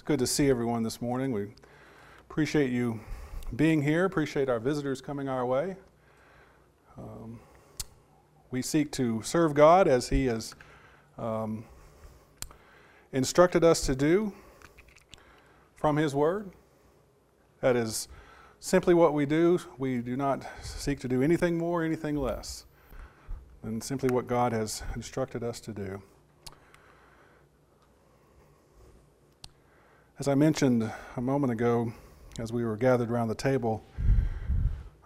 It's good to see everyone this morning. We appreciate you being here, appreciate our visitors coming our way. We seek to serve God as He has instructed us to do from His Word. That is simply what we do. We do not seek to do anything more, anything less than simply what God has instructed us to do. As I mentioned a moment ago, as we were gathered around the table,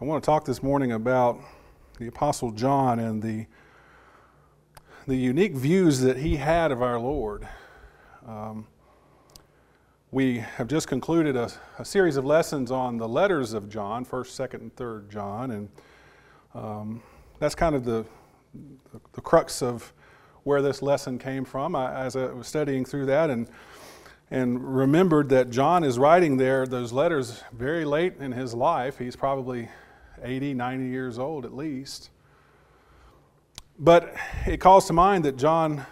I want to talk this morning about the Apostle John and the unique views that he had of our Lord. We have just concluded a series of lessons on the letters of John, 1st, 2nd, and 3rd John, and that's kind of the crux of where this lesson came from. As I was studying through that and remembered that John is writing those letters very late in his life. He's probably 80, 90 years old at least. But it calls to mind that John,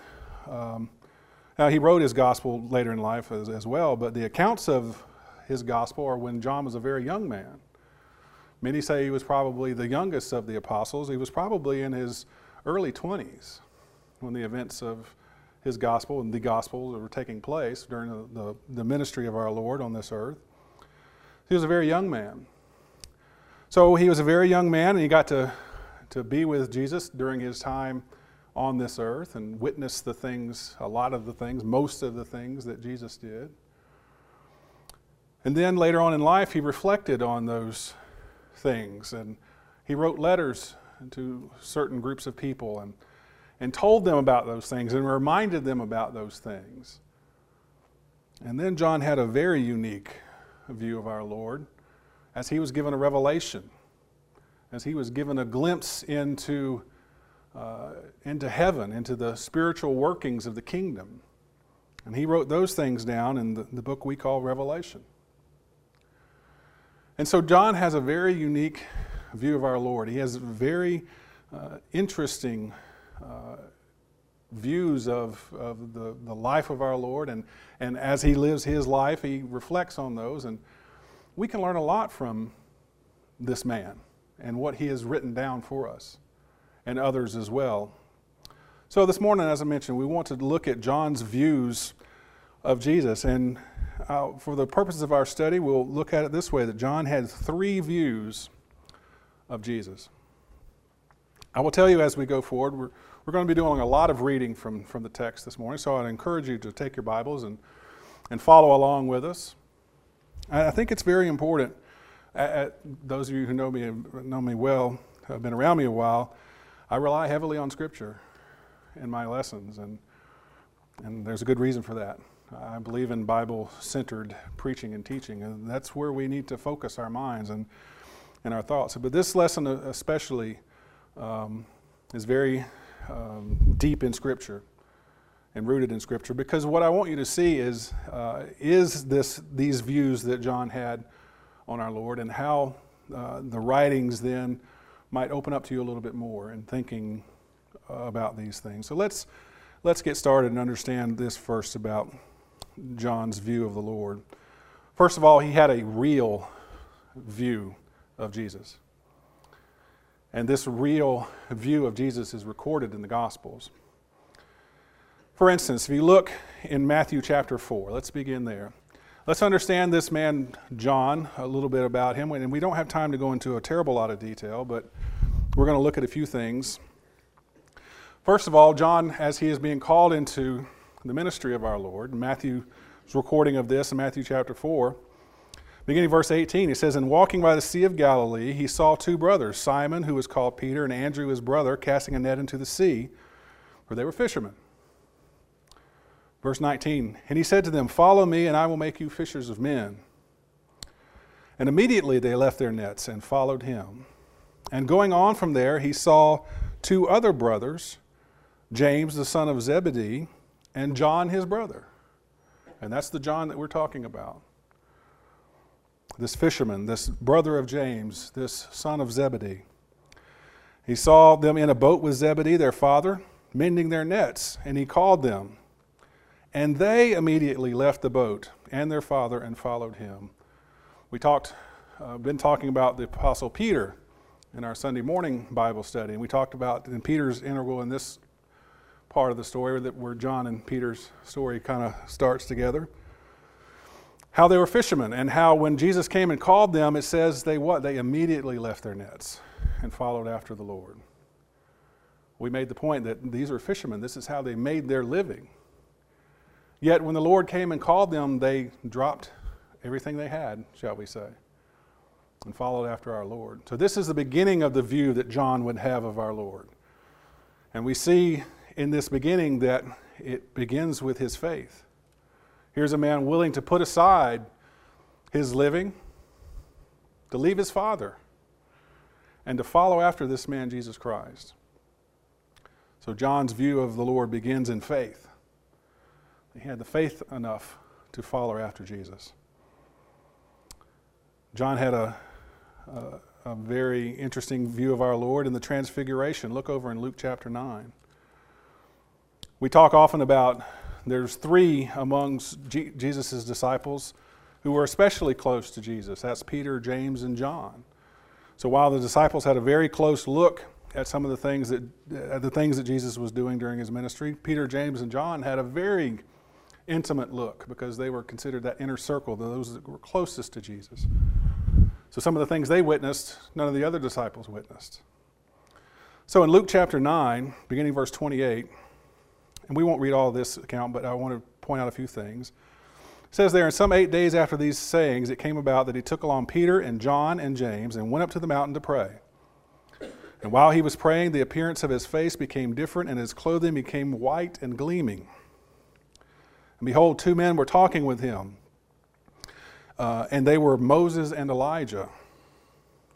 now he wrote his gospel later in life as well, but the accounts of his gospel are when John was a very young man. Many say he was probably the youngest of the apostles. He was probably in his early 20s when the events of his gospel and the gospels that were taking place during the ministry of our Lord on this earth. He was a very young man. So he was a very young man, and he got to be with Jesus during his time on this earth and witness the things, a lot of the things, most of the things that Jesus did. And then later on in life, he reflected on those things, and he wrote letters to certain groups of people and told them about those things and reminded them about those things. And then John had a very unique view of our Lord as he was given a revelation, as he was given a glimpse into heaven, into the spiritual workings of the kingdom. And he wrote those things down in the book we call Revelation. And so John has a very unique view of our Lord. He has very interesting views of the life of our Lord, and as he lives his life, he reflects on those, and we can learn a lot from this man and what he has written down for us and others as well. So this morning, as I mentioned, we want to look at John's views of Jesus, and for the purposes of our study, we'll look at it this way, that John had three views of Jesus. I will tell you as we go forward, we're going to be doing a lot of reading from the text this morning, so I'd encourage you to take your Bibles and follow along with us. I think it's very important, those of you who know me well, have been around me a while, I rely heavily on Scripture in my lessons, and there's a good reason for that. I believe in Bible-centered preaching and teaching, and that's where we need to focus our minds and our thoughts. But this lesson especially is very deep in Scripture and rooted in Scripture, because what I want you to see is these views that John had on our Lord, and how the writings then might open up to you a little bit more in thinking about these things. So let's get started and understand this first about John's view of the Lord. First of all, he had a real view of Jesus. And this real view of Jesus is recorded in the Gospels. For instance, if you look in Matthew chapter 4, let's begin there. Let's understand this man, John, a little bit about him. And we don't have time to go into a terrible lot of detail, but we're going to look at a few things. First of all, John, as he is being called into the ministry of our Lord, Matthew's recording of this in Matthew chapter 4, beginning verse 18, he says, "And walking by the Sea of Galilee, he saw two brothers, Simon, who was called Peter, and Andrew, his brother, casting a net into the sea, for they were fishermen." Verse 19, "And he said to them, 'Follow me, and I will make you fishers of men.' And immediately they left their nets and followed him. And going on from there, he saw two other brothers, James, the son of Zebedee, and John, his brother." And that's the John that we're talking about. This fisherman, this brother of James, this son of Zebedee. "He saw them in a boat with Zebedee, their father, mending their nets, and he called them. And they immediately left the boat and their father and followed him. We talked, been talking about the Apostle Peter in our Sunday morning Bible study, and we talked about in Peter's integral in this part of the story that where John and Peter's story kind of starts together. How they were fishermen, and how when Jesus came and called them, it says they what? They immediately left their nets and followed after the Lord. We made the point that these were fishermen. This is how they made their living. Yet when the Lord came and called them, they dropped everything they had, shall we say, and followed after our Lord. So this is the beginning of the view that John would have of our Lord. And we see in this beginning that it begins with his faith. Here's a man willing to put aside his living, to leave his father, and to follow after this man, Jesus Christ. So John's view of the Lord begins in faith. He had the faith enough to follow after Jesus. John had a very interesting view of our Lord in the Transfiguration. Look over in Luke chapter 9. We talk often about there's three amongst Jesus' disciples who were especially close to Jesus. That's Peter, James, and John. So while the disciples had a very close look at some of the things that Jesus was doing during his ministry, Peter, James, and John had a very intimate look because they were considered that inner circle, those that were closest to Jesus. So some of the things they witnessed, none of the other disciples witnessed. So in Luke chapter 9, beginning verse 28, and we won't read all this account, but I want to point out a few things. It says there, in some 8 days after these sayings, it came about that he took along Peter and John and James and went up to the mountain to pray. And while he was praying, the appearance of his face became different, and his clothing became white and gleaming. And behold, two men were talking with him, and they were Moses and Elijah,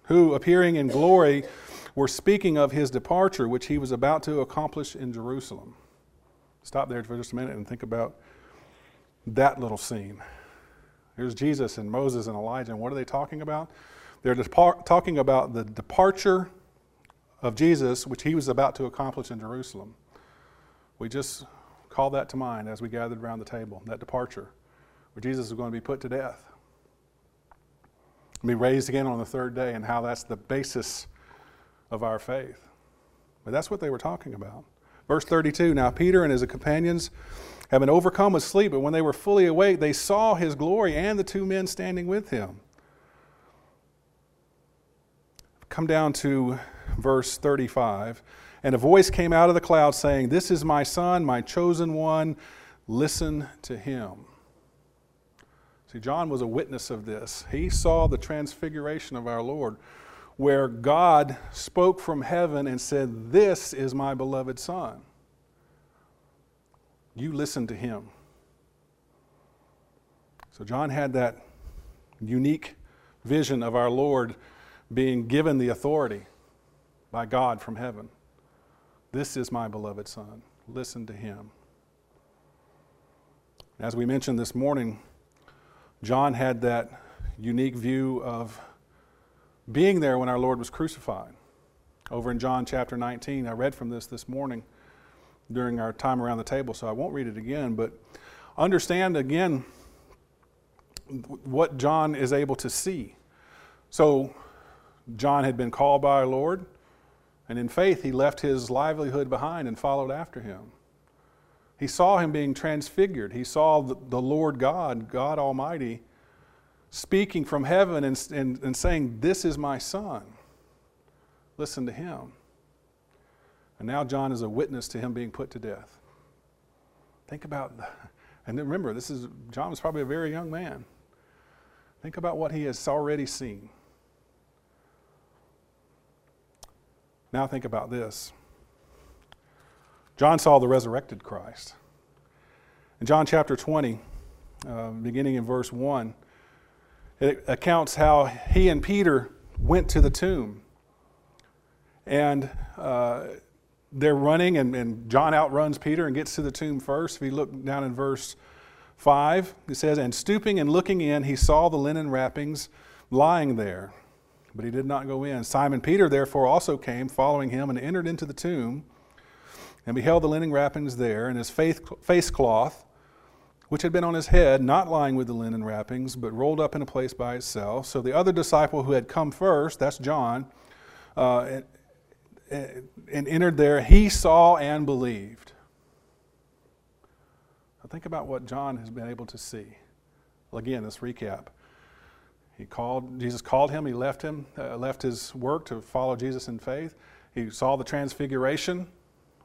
who, appearing in glory, were speaking of his departure, which he was about to accomplish in Jerusalem. Stop there for just a minute and think about that little scene. Here's Jesus and Moses and Elijah, and what are they talking about? They're talking about the departure of Jesus, which he was about to accomplish in Jerusalem. We just called that to mind as we gathered around the table, that departure, where Jesus was going to be put to death and be raised again on the third day, and how that's the basis of our faith. But that's what they were talking about. Verse 32, now Peter and his companions had been overcome with sleep, but when they were fully awake, they saw his glory and the two men standing with him. Come down to verse 35, and a voice came out of the cloud saying, "This is my son, my chosen one, listen to him." See, John was a witness of this. He saw the transfiguration of our Lord, where God spoke from heaven and said, "This is my beloved son. You listen to him." So John had that unique vision of our Lord being given the authority by God from heaven. "This is my beloved son. Listen to him." As we mentioned this morning, John had that unique view of being there when our Lord was crucified. Over in John chapter 19, I read from this morning during our time around the table, so I won't read it again, but understand again what John is able to see. So John had been called by our Lord, and in faith, he left his livelihood behind and followed after him. He saw him being transfigured. He saw the Lord God, God Almighty, speaking from heaven and saying, "This is my son. Listen to him." And now John is a witness to him being put to death. Think about, and remember, John was probably a very young man. Think about what he has already seen. Now think about this. John saw the resurrected Christ. In John chapter 20, beginning in verse 1, it accounts how he and Peter went to the tomb. And they're running, and John outruns Peter and gets to the tomb first. If you look down in verse 5, it says, "And stooping and looking in, he saw the linen wrappings lying there, but he did not go in. Simon Peter therefore also came, following him, and entered into the tomb, and beheld the linen wrappings there, and his face cloth, which had been on his head, not lying with the linen wrappings, but rolled up in a place by itself. So the other disciple who had come first, that's John, and entered there, he saw and believed. Now think about what John has been able to see. Well, again, this recap. Jesus called him, he left him, left his work to follow Jesus in faith. He saw the transfiguration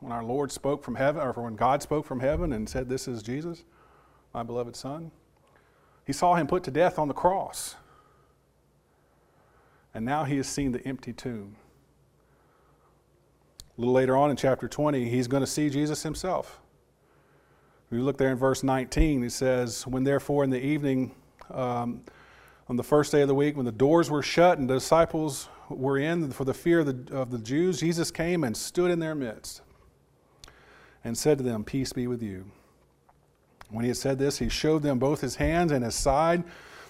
when our Lord spoke from heaven, or when God spoke from heaven and said, "This is Jesus, my beloved Son." He saw him put to death on the cross. And now he has seen the empty tomb. A little later on in chapter 20, he's going to see Jesus himself. If you look there in verse 19, he says, "When therefore in the evening, on the first day of the week, when the doors were shut and the disciples were in for the fear of the Jews, Jesus came and stood in their midst and said to them, 'Peace be with you.' When he had said this, he showed them both his hands and his side.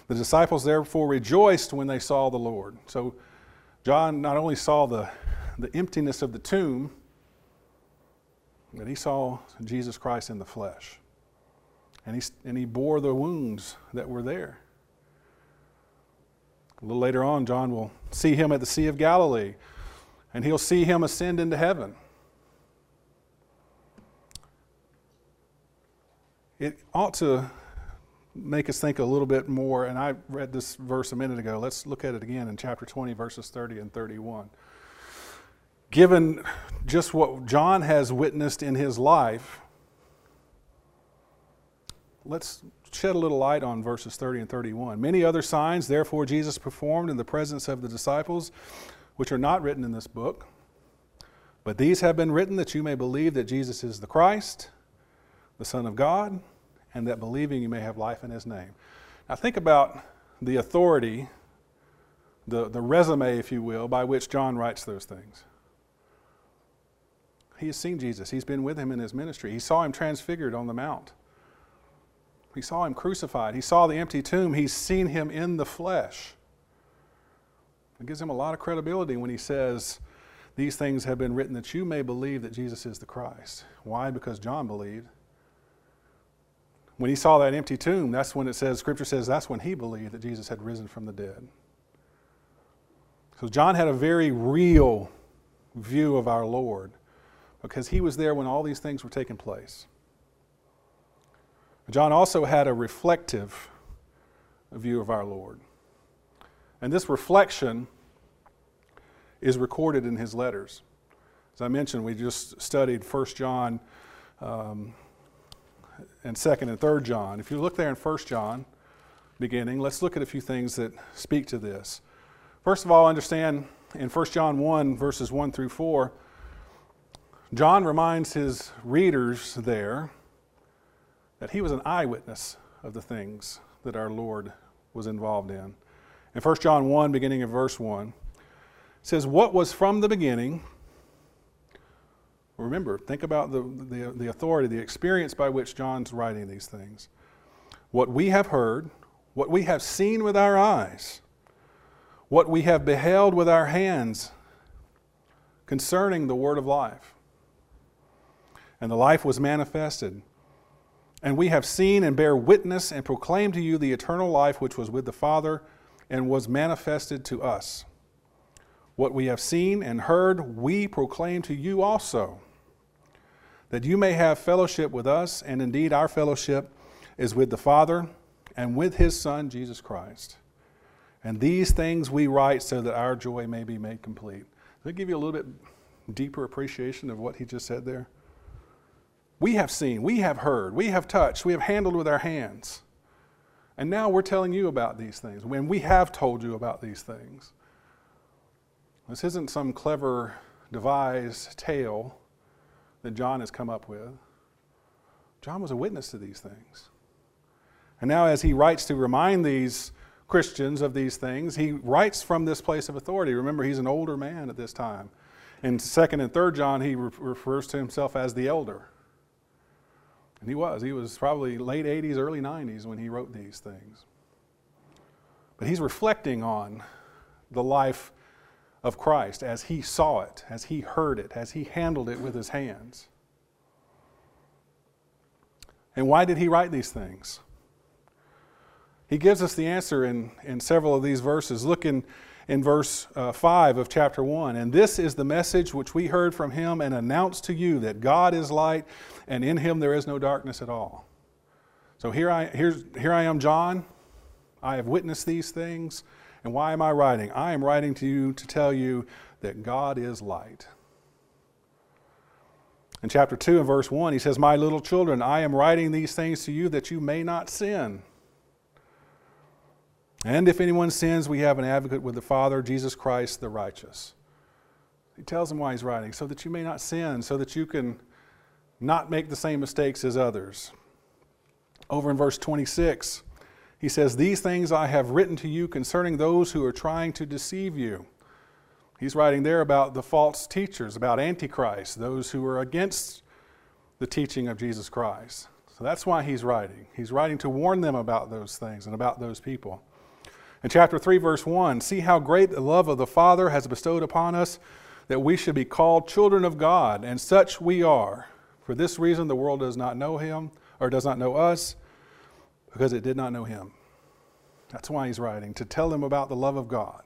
The disciples therefore rejoiced when they saw the Lord." So John not only saw the emptiness of the tomb, but he saw Jesus Christ in the flesh. And he bore the wounds that were there. A little later on, John will see him at the Sea of Galilee, and he'll see him ascend into heaven. It ought to make us think a little bit more, and I read this verse a minute ago. Let's look at it again in chapter 20, verses 30 and 31. Given just what John has witnessed in his life, let's shed a little light on verses 30 and 31. "Many other signs, therefore, Jesus performed in the presence of the disciples, which are not written in this book. But these have been written that you may believe that Jesus is the Christ, the Son of God, and that believing you may have life in his name." Now think about the authority, the resume, if you will, by which John writes those things. He has seen Jesus. He's been with him in his ministry. He saw him transfigured on the mount. He saw him crucified. He saw the empty tomb. He's seen him in the flesh. It gives him a lot of credibility when he says, "These things have been written that you may believe that Jesus is the Christ." Why? Because John believed. When he saw that empty tomb, that's when it says, Scripture says, that's when he believed that Jesus had risen from the dead. So John had a very real view of our Lord because he was there when all these things were taking place. John also had a reflective view of our Lord. And this reflection is recorded in his letters. As I mentioned, we just studied 1 John and 2nd and 3rd John. If you look there in 1 John, beginning, let's look at a few things that speak to this. First of all, understand in 1 John 1, verses 1 through 4, John reminds his readers there that he was an eyewitness of the things that our Lord was involved in. In 1 John 1, beginning of verse 1, it says, "What was from the beginning..." Remember, think about the authority, the experience by which John's writing these things. "What we have heard, what we have seen with our eyes, what we have beheld with our hands concerning the word of life. And the life was manifested. And we have seen and bear witness and proclaim to you the eternal life which was with the Father and was manifested to us. What we have seen and heard, we proclaim to you also, that you may have fellowship with us, and indeed our fellowship is with the Father and with his Son, Jesus Christ. And these things we write so that our joy may be made complete." Does that give you a little bit deeper appreciation of what he just said there? We have seen, we have heard, we have touched, we have handled with our hands. And now we're telling you about these things, when we have told you about these things. This isn't some clever devised tale that John has come up with. John was a witness to these things. And now as he writes to remind these Christians of these things, he writes from this place of authority. Remember, he's an older man at this time. In 2nd and 3rd John, he refers to himself as the elder. And he was probably late 80s, early 90s when he wrote these things. But he's reflecting on the life of Christ as he saw it, as he heard it, as he handled it with his hands. And why did he write these things? He gives us the answer in several of these verses. Look in verse 5 of chapter 1. And this is the message which we heard from him and announced to you, that God is light, and in him there is no darkness at all. So here I am, John. I have witnessed these things. And why am I writing? I am writing to you to tell you that God is light. In chapter 2 and verse 1, he says, My little children, I am writing these things to you that you may not sin. And if anyone sins, we have an advocate with the Father, Jesus Christ the righteous. He tells them why he's writing, so that you may not sin, so that you can not make the same mistakes as others. Over in verse 26, he says, These things I have written to you concerning those who are trying to deceive you. He's writing there about the false teachers, about Antichrist, those who are against the teaching of Jesus Christ. So that's why he's writing. He's writing to warn them about those things and about those people. In chapter 3, verse 1, See how great the love of the Father has bestowed upon us, that we should be called children of God, and such we are. For this reason the world does not know him, or does not know us, because it did not know him. That's why he's writing, to tell them about the love of God.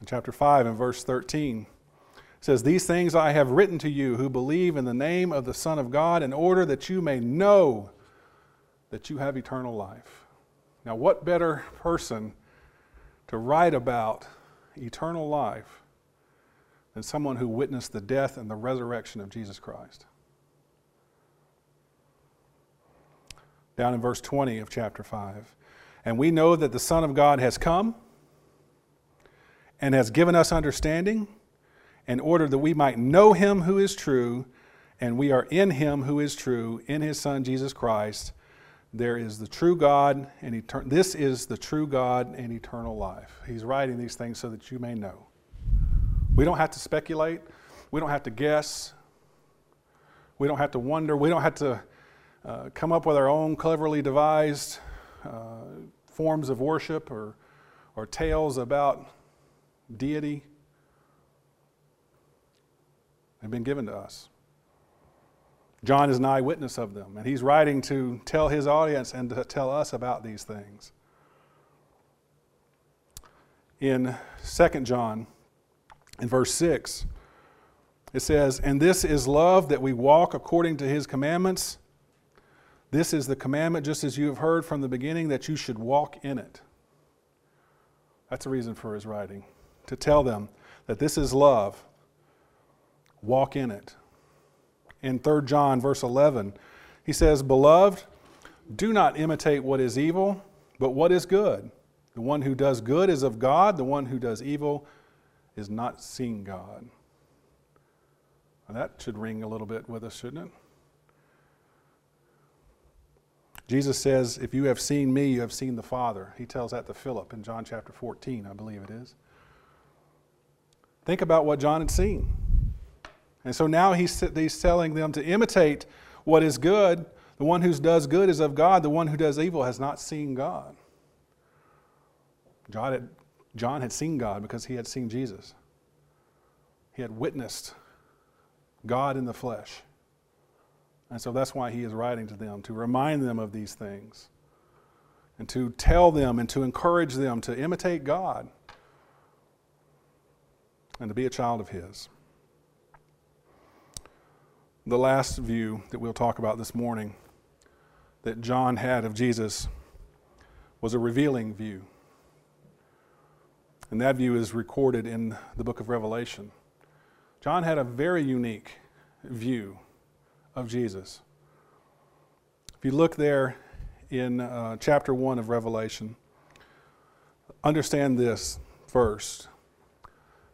In chapter 5 and verse 13, it says, These things I have written to you who believe in the name of the Son of God, in order that you may know that you have eternal life. Now, what better person to write about eternal life than someone who witnessed the death and the resurrection of Jesus Christ? Down in verse 20 of chapter 5, And we know that the Son of God has come, and has given us understanding, in order that we might know him who is true, and we are in him who is true, in his Son Jesus Christ. There is the true God, and this is the true God and eternal life. He's writing these things so that you may know. We don't have to speculate. We don't have to guess. We don't have to wonder. We don't have to come up with our own cleverly devised forms of worship or tales about deity. Have been given to us. John is an eyewitness of them, and he's writing to tell his audience and to tell us about these things. In 2 John, in verse 6, it says, And this is love, that we walk according to his commandments. This is the commandment, just as you have heard from the beginning, that you should walk in it. That's the reason for his writing, to tell them that this is love. Walk in it. In 3 John, verse 11, he says, Beloved, do not imitate what is evil, but what is good. The one who does good is of God. The one who does evil is not seen God. Now that should ring a little bit with us, shouldn't it? Jesus says, if you have seen me, you have seen the Father. He tells that to Philip in John chapter 14, I believe it is. Think about what John had seen. And so now he's telling them to imitate what is good. The one who does good is of God. The one who does evil has not seen God. John had seen God because he had seen Jesus. He had witnessed God in the flesh. And so that's why he is writing to them, to remind them of these things, and to tell them and to encourage them to imitate God and to be a child of his. The last view that we'll talk about this morning that John had of Jesus was a revealing view. And that view is recorded in the book of Revelation. John had a very unique view of Jesus. If you look there in chapter 1 of Revelation, understand this first,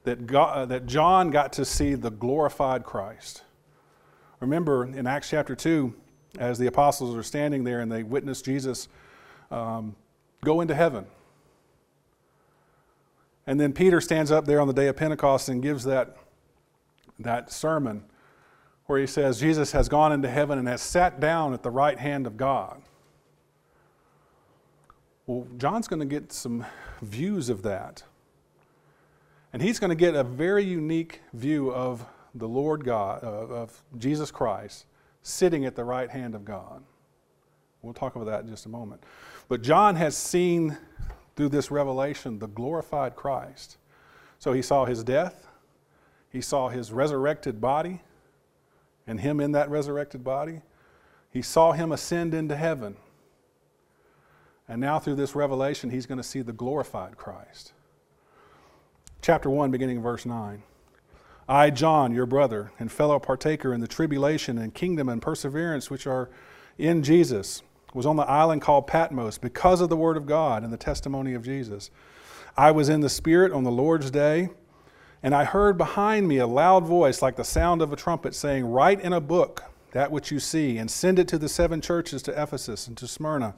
that John got to see the glorified Christ. Remember in Acts chapter 2, as the apostles are standing there and they witness Jesus go into heaven. And then Peter stands up there on the day of Pentecost and gives that sermon, where he says, Jesus has gone into heaven and has sat down at the right hand of God. Well, John's going to get some views of that. And he's going to get a very unique view of the Lord God, of Jesus Christ, sitting at the right hand of God. We'll talk about that in just a moment. But John has seen through this revelation the glorified Christ. So he saw his death, he saw his resurrected body, and him in that resurrected body. He saw him ascend into heaven. And now through this revelation, he's going to see the glorified Christ. Chapter 1, beginning in verse 9. I, John, your brother and fellow partaker in the tribulation and kingdom and perseverance which are in Jesus, was on the island called Patmos because of the word of God and the testimony of Jesus. I was in the Spirit on the Lord's day, and I heard behind me a loud voice like the sound of a trumpet saying, write in a book that which you see, and send it to the 7 churches, to Ephesus and to Smyrna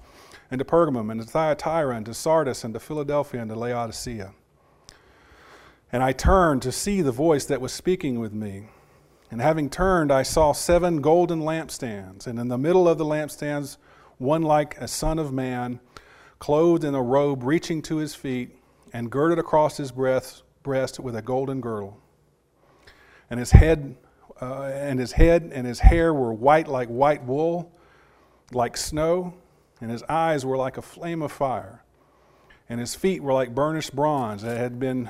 and to Pergamum and to Thyatira and to Sardis and to Philadelphia and to Laodicea. And I turned to see the voice that was speaking with me. And having turned, I saw 7 golden lampstands, and in the middle of the lampstands one like a son of man, clothed in a robe reaching to his feet, and girded across his breast with a golden girdle. And his head and his hair were white like white wool, like snow, and his eyes were like a flame of fire, and his feet were like burnished bronze that had been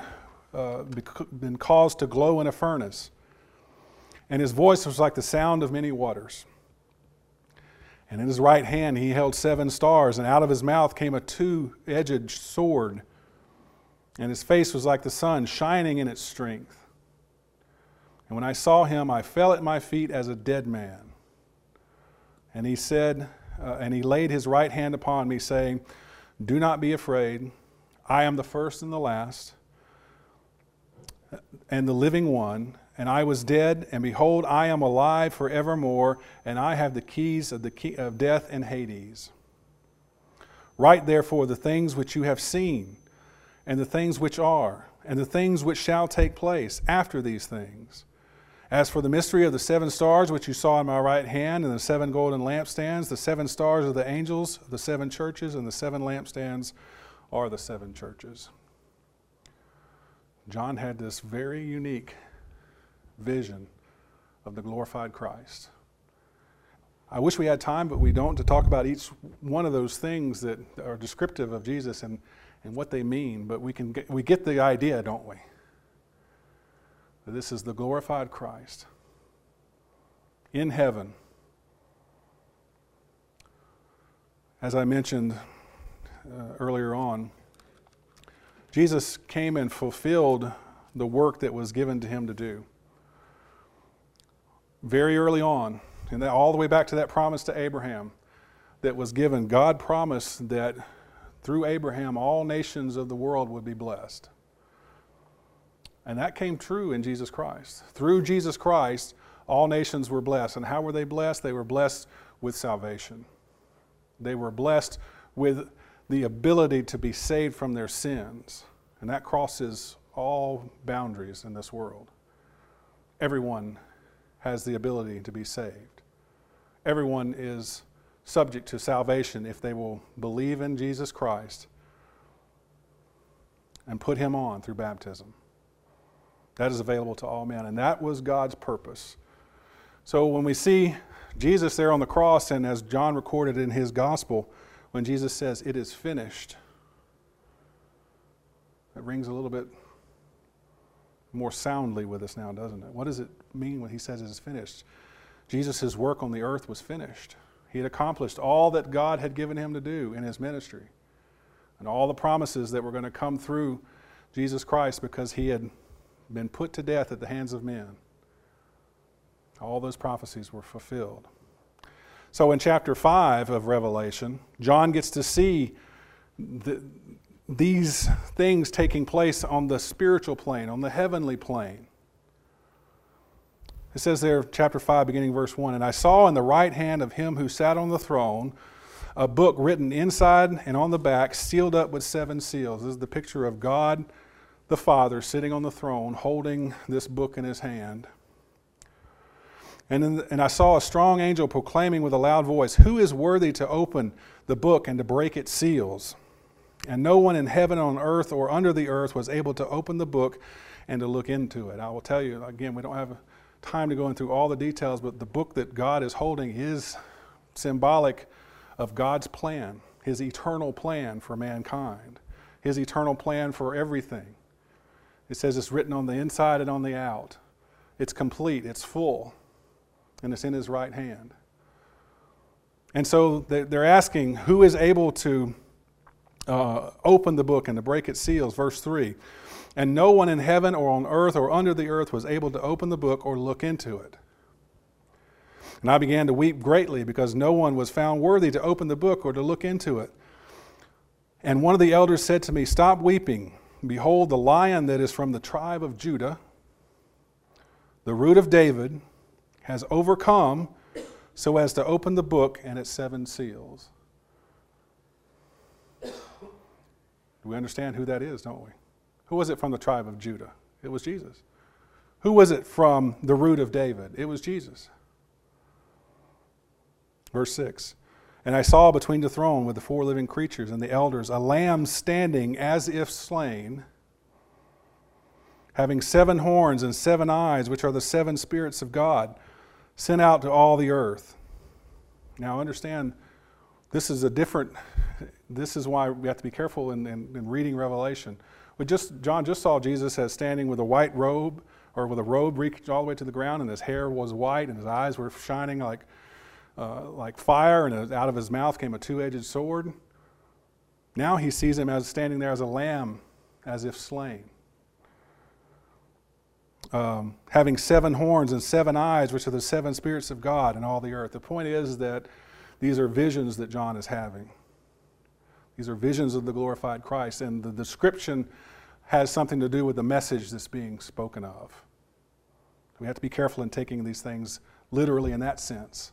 caused to glow in a furnace. And his voice was like the sound of many waters. And in his right hand he held 7 stars, and out of his mouth came a two-edged sword, and his face was like the sun, shining in its strength. And when I saw him, I fell at my feet as a dead man. And he said, and he laid his right hand upon me, saying, do not be afraid. I am the first and the last, and the living one. And I was dead, and behold, I am alive forevermore, and I have the keys of death and Hades. Write therefore the things which you have seen, and the things which are, and the things which shall take place after these things. As for the mystery of the 7 stars which you saw in my right hand, and the 7 golden lampstands, the 7 stars are the angels, the 7 churches, and the 7 lampstands are the 7 churches. John had this very unique vision of the glorified Christ. I wish we had time, but we don't, to talk about each one of those things that are descriptive of Jesus and what they mean, but we get the idea, don't we? That this is the glorified Christ in heaven. As I mentioned earlier on, Jesus came and fulfilled the work that was given to him to do. Very early on, and all the way back to that promise to Abraham that was given, God promised that through Abraham all nations of the world would be blessed. And that came true in Jesus Christ. Through Jesus Christ, all nations were blessed. And how were they blessed? They were blessed with salvation. They were blessed with the ability to be saved from their sins. And that crosses all boundaries in this world. Everyone has the ability to be saved. Everyone is subject to salvation if they will believe in Jesus Christ and put him on through baptism. That is available to all men, and that was God's purpose. So when we see Jesus there on the cross, and as John recorded in his gospel, when Jesus says, it is finished, it rings a little bit more soundly with us now, doesn't it? What does it mean when he says it is finished? Jesus' work on the earth was finished. He had accomplished all that God had given him to do in his ministry, and all the promises that were going to come through Jesus Christ, because he had been put to death at the hands of men. All those prophecies were fulfilled. So in chapter 5 of Revelation, John gets to see these things taking place on the spiritual plane, on the heavenly plane. It says there, chapter 5, beginning verse 1, and I saw in the right hand of him who sat on the throne a book written inside and on the back, sealed up with 7 seals. This is the picture of God the Father sitting on the throne, holding this book in his hand. And I saw a strong angel proclaiming with a loud voice, who is worthy to open the book and to break its seals? And no one in heaven, on earth, or under the earth was able to open the book and to look into it. I will tell you, again, we don't have time to go into all the details, but the book that God is holding is symbolic of God's plan, his eternal plan for mankind, his eternal plan for everything. It says it's written on the inside and on the out. It's complete, it's full, and it's in his right hand. And so they're asking, who is able to open the book and to break its seals? Verse 3, and no one in heaven or on earth or under the earth was able to open the book or look into it. And I began to weep greatly because no one was found worthy to open the book or to look into it. And one of the elders said to me, stop weeping. Behold, the lion that is from the tribe of Judah, the root of David, has overcome so as to open the book and its 7 seals. We understand who that is, don't we? Who was it from the tribe of Judah? It was Jesus. Who was it from the root of David? It was Jesus. Verse 6, and I saw between the throne with the 4 living creatures and the elders a lamb standing as if slain, having 7 horns and 7 eyes, which are the 7 spirits of God, sent out to all the earth. Now understand, this is why we have to be careful in reading Revelation. John just saw Jesus as standing with a white robe, or with a robe reached all the way to the ground, and his hair was white, and his eyes were shining like fire, and out of his mouth came a 2-edged sword. Now he sees him as standing there as a lamb, as if slain. Having 7 horns and 7 eyes, which are the 7 spirits of God in all the earth. The point is that these are visions that John is having. These are visions of the glorified Christ, and the description has something to do with the message that's being spoken of. We have to be careful in taking these things literally in that sense,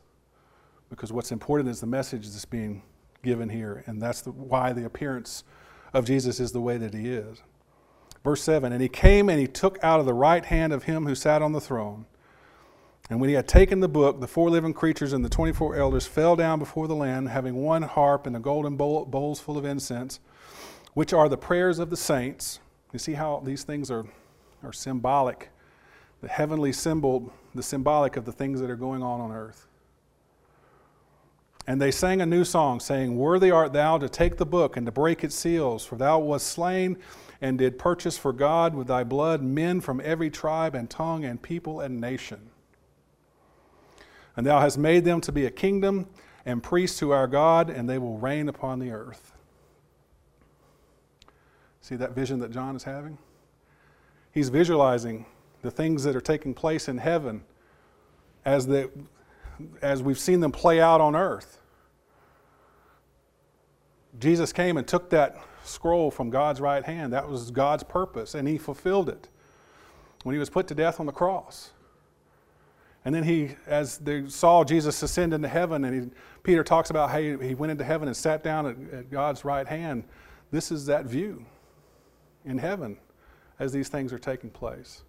because what's important is the message that's being given here, and that's why the appearance of Jesus is the way that he is. Verse 7, and he came and he took out of the right hand of him who sat on the throne. And when he had taken the book, the 4 living creatures and the 24 elders fell down before the Lamb, having one harp and a golden bowls full of incense, which are the prayers of the saints. You see how these things are symbolic, the heavenly symbol, the symbolic of the things that are going on earth. And they sang a new song, saying, worthy art thou to take the book and to break its seals, for thou wast slain and did purchase for God with thy blood men from every tribe and tongue and people and nation. And thou hast made them to be a kingdom and priests to our God, and they will reign upon the earth. See that vision that John is having? He's visualizing the things that are taking place in heaven as we've seen them play out on earth. Jesus came and took that scroll from God's right hand. That was God's purpose, and he fulfilled it when he was put to death on the cross. And then as they saw Jesus ascend into heaven, and Peter talks about how he went into heaven and sat down at God's right hand. This is that view in heaven as these things are taking place.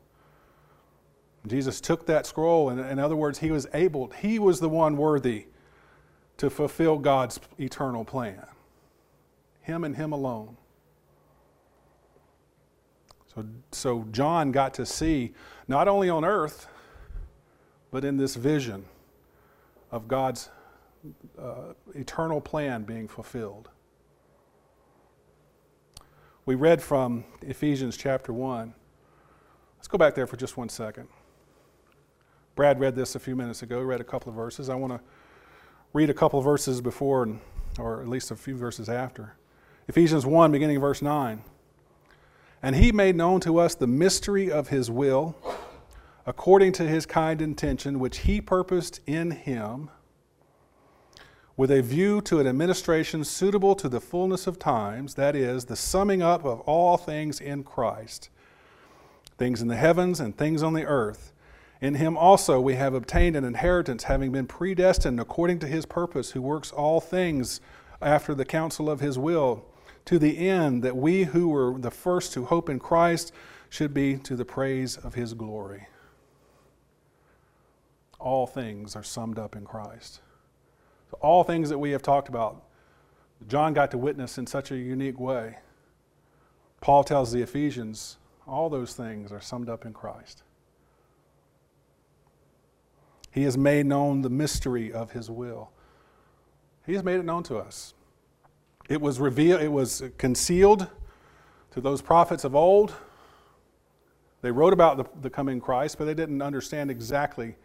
Jesus took that scroll, and in other words, he was able, he was the one worthy to fulfill God's eternal plan. Him and him alone. So John got to see, not only on earth, but in this vision of God's eternal plan being fulfilled. We read from Ephesians chapter 1. Let's go back there for just one second. Brad read this a few minutes ago. He read a couple of verses. I want to read a couple of verses before, or at least a few verses after. Ephesians 1, beginning verse 9. And he made known to us the mystery of his will, according to his kind intention, which he purposed in him, with a view to an administration suitable to the fullness of times, that is, the summing up of all things in Christ, things in the heavens and things on the earth. In him also we have obtained an inheritance, having been predestined according to his purpose, who works all things after the counsel of his will, to the end that we who were the first to hope in Christ should be to the praise of his glory. All things are summed up in Christ. So all things that we have talked about, John got to witness in such a unique way. Paul tells the Ephesians, all those things are summed up in Christ. He has made known the mystery of his will. He has made it known to us. It was revealed, it was concealed to those prophets of old. They wrote about the coming Christ, but they didn't understand exactly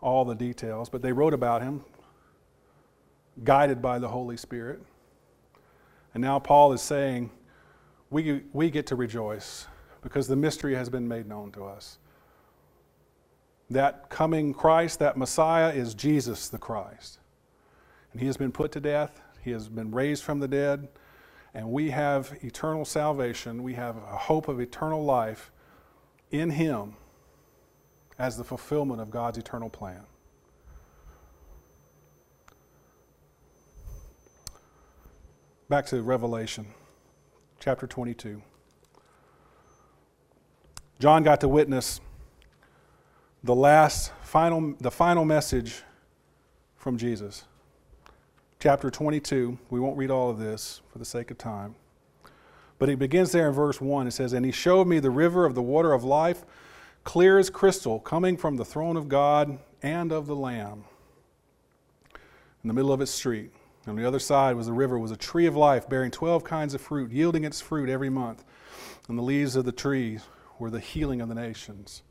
all the details. But they wrote about him, guided by the Holy Spirit. And now Paul is saying, we get to rejoice because the mystery has been made known to us. That coming Christ, that Messiah, is Jesus the Christ. And he has been put to death. He has been raised from the dead. And we have eternal salvation. We have a hope of eternal life in him as the fulfillment of God's eternal plan. Back to Revelation, chapter 22. John got to witness the final message from Jesus. Chapter 22, we won't read all of this for the sake of time. But he begins there in verse 1. It says, "And he showed me the river of the water of life, clear as crystal, coming from the throne of God and of the Lamb. In the middle of its street, on the other side was the river, was a tree of life, bearing 12 kinds of fruit, yielding its fruit every month. And the leaves of the tree were the healing of the nations."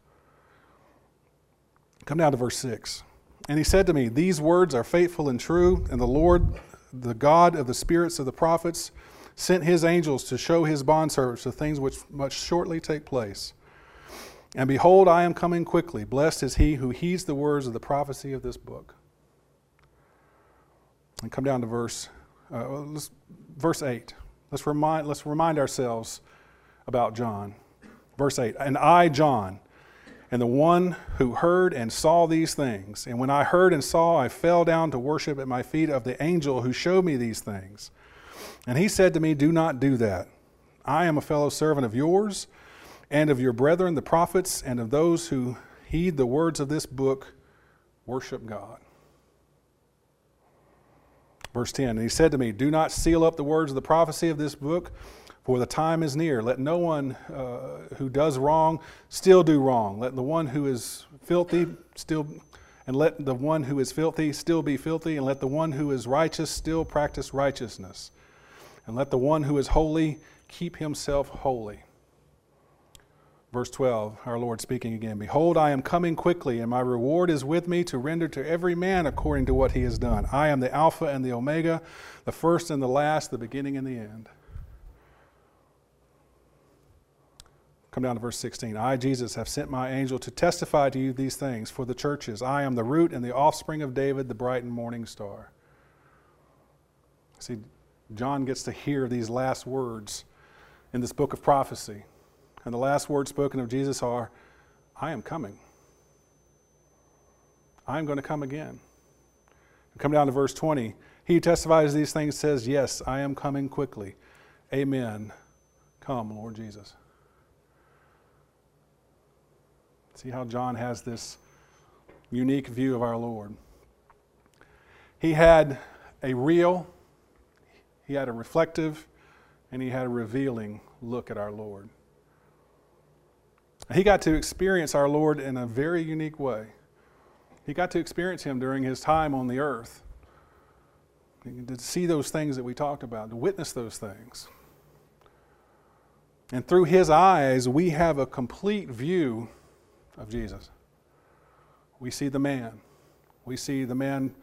Come down to verse 6. "And he said to me, these words are faithful and true, and the Lord, the God of the spirits of the prophets, sent his angels to show his bondservants the things which must shortly take place. And behold, I am coming quickly. Blessed is he who heeds the words of the prophecy of this book." And come down to verse 8. Let's remind ourselves about John. Verse 8, "And I, John, and the one who heard and saw these things. And when I heard and saw, I fell down to worship at my feet of the angel who showed me these things. And he said to me, do not do that. I am a fellow servant of yours and of your brethren, the prophets, and of those who heed the words of this book. Worship God." Verse 10, "And he said to me, do not seal up the words of the prophecy of this book, for the time is near. Let no one who does wrong still do wrong. Let the one who is filthy still, and let the one who is filthy still be filthy, and let the one who is righteous still practice righteousness, and let the one who is holy keep himself holy." Verse 12, our Lord speaking again, "Behold, I am coming quickly, and my reward is with me to render to every man according to what he has done. I am the Alpha and the Omega, the first and the last, the beginning and the end." Come down to verse 16. "I, Jesus, have sent my angel to testify to you these things for the churches. I am the root and the offspring of David, the bright and morning star." See, John gets to hear these last words in this book of prophecy. And the last words spoken of Jesus are, "I am coming. I am going to come again." Come down to verse 20. "He who testifies these things says, yes, I am coming quickly. Amen. Come, Lord Jesus." See how John has this unique view of our Lord. He had a real, he had a reflective, and he had a revealing look at our Lord. He got to experience our Lord in a very unique way. He got to experience him during his time on the earth. He got to see those things that we talked about, to witness those things. And through his eyes, we have a complete view of Jesus. We see the man. We see the man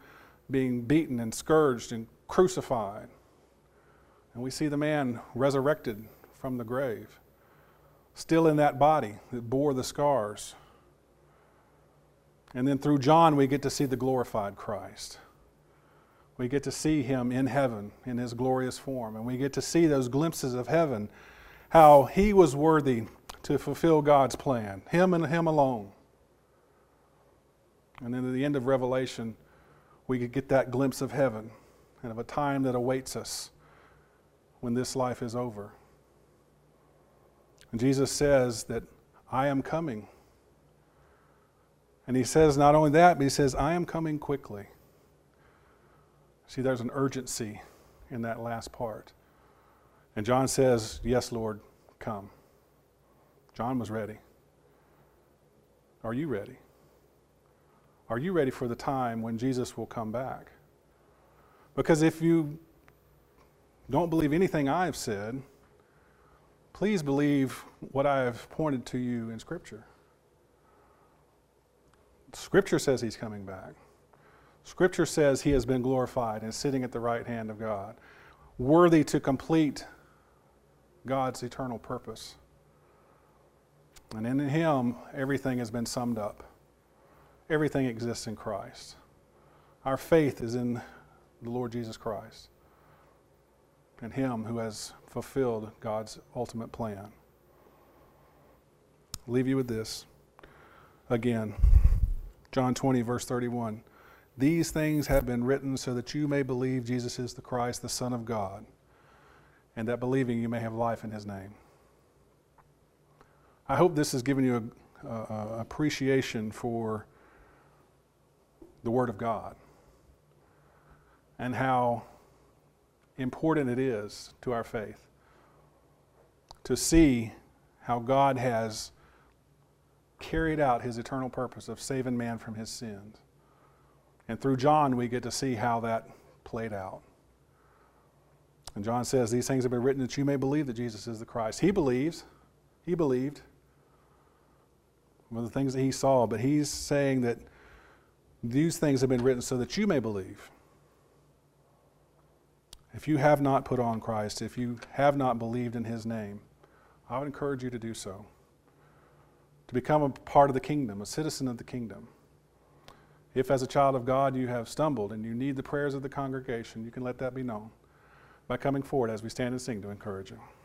being beaten and scourged and crucified. And we see the man resurrected from the grave, still in that body that bore the scars. And then through John, we get to see the glorified Christ. We get to see him in heaven in his glorious form. And we get to see those glimpses of heaven, how he was worthy to fulfill God's plan, him and him alone. And then at the end of Revelation, we could get that glimpse of heaven and of a time that awaits us when this life is over. And Jesus says that, "I am coming." And he says not only that, but he says, "I am coming quickly." See, there's an urgency in that last part. And John says, "Yes, Lord, come." John was ready. Are you ready? Are you ready for the time when Jesus will come back? Because if you don't believe anything I've said, please believe what I have pointed to you in Scripture. Scripture says he's coming back. Scripture says he has been glorified and is sitting at the right hand of God, worthy to complete God's eternal purpose. And in him, everything has been summed up. Everything exists in Christ. Our faith is in the Lord Jesus Christ and him who has fulfilled God's ultimate plan. I'll leave you with this. Again, John 20, verse 31. These things have been written so that you may believe Jesus is the Christ, the Son of God, and that believing you may have life in his name. I hope this has given you an appreciation for the Word of God and how important it is to our faith to see how God has carried out his eternal purpose of saving man from his sins. And through John, we get to see how that played out. And John says, these things have been written that you may believe that Jesus is the Christ. He believes. He believed. One of the things that he saw. But he's saying that these things have been written so that you may believe. If you have not put on Christ, if you have not believed in his name, I would encourage you to do so. To become a part of the kingdom, a citizen of the kingdom. If as a child of God you have stumbled and you need the prayers of the congregation, you can let that be known by coming forward as we stand and sing to encourage you.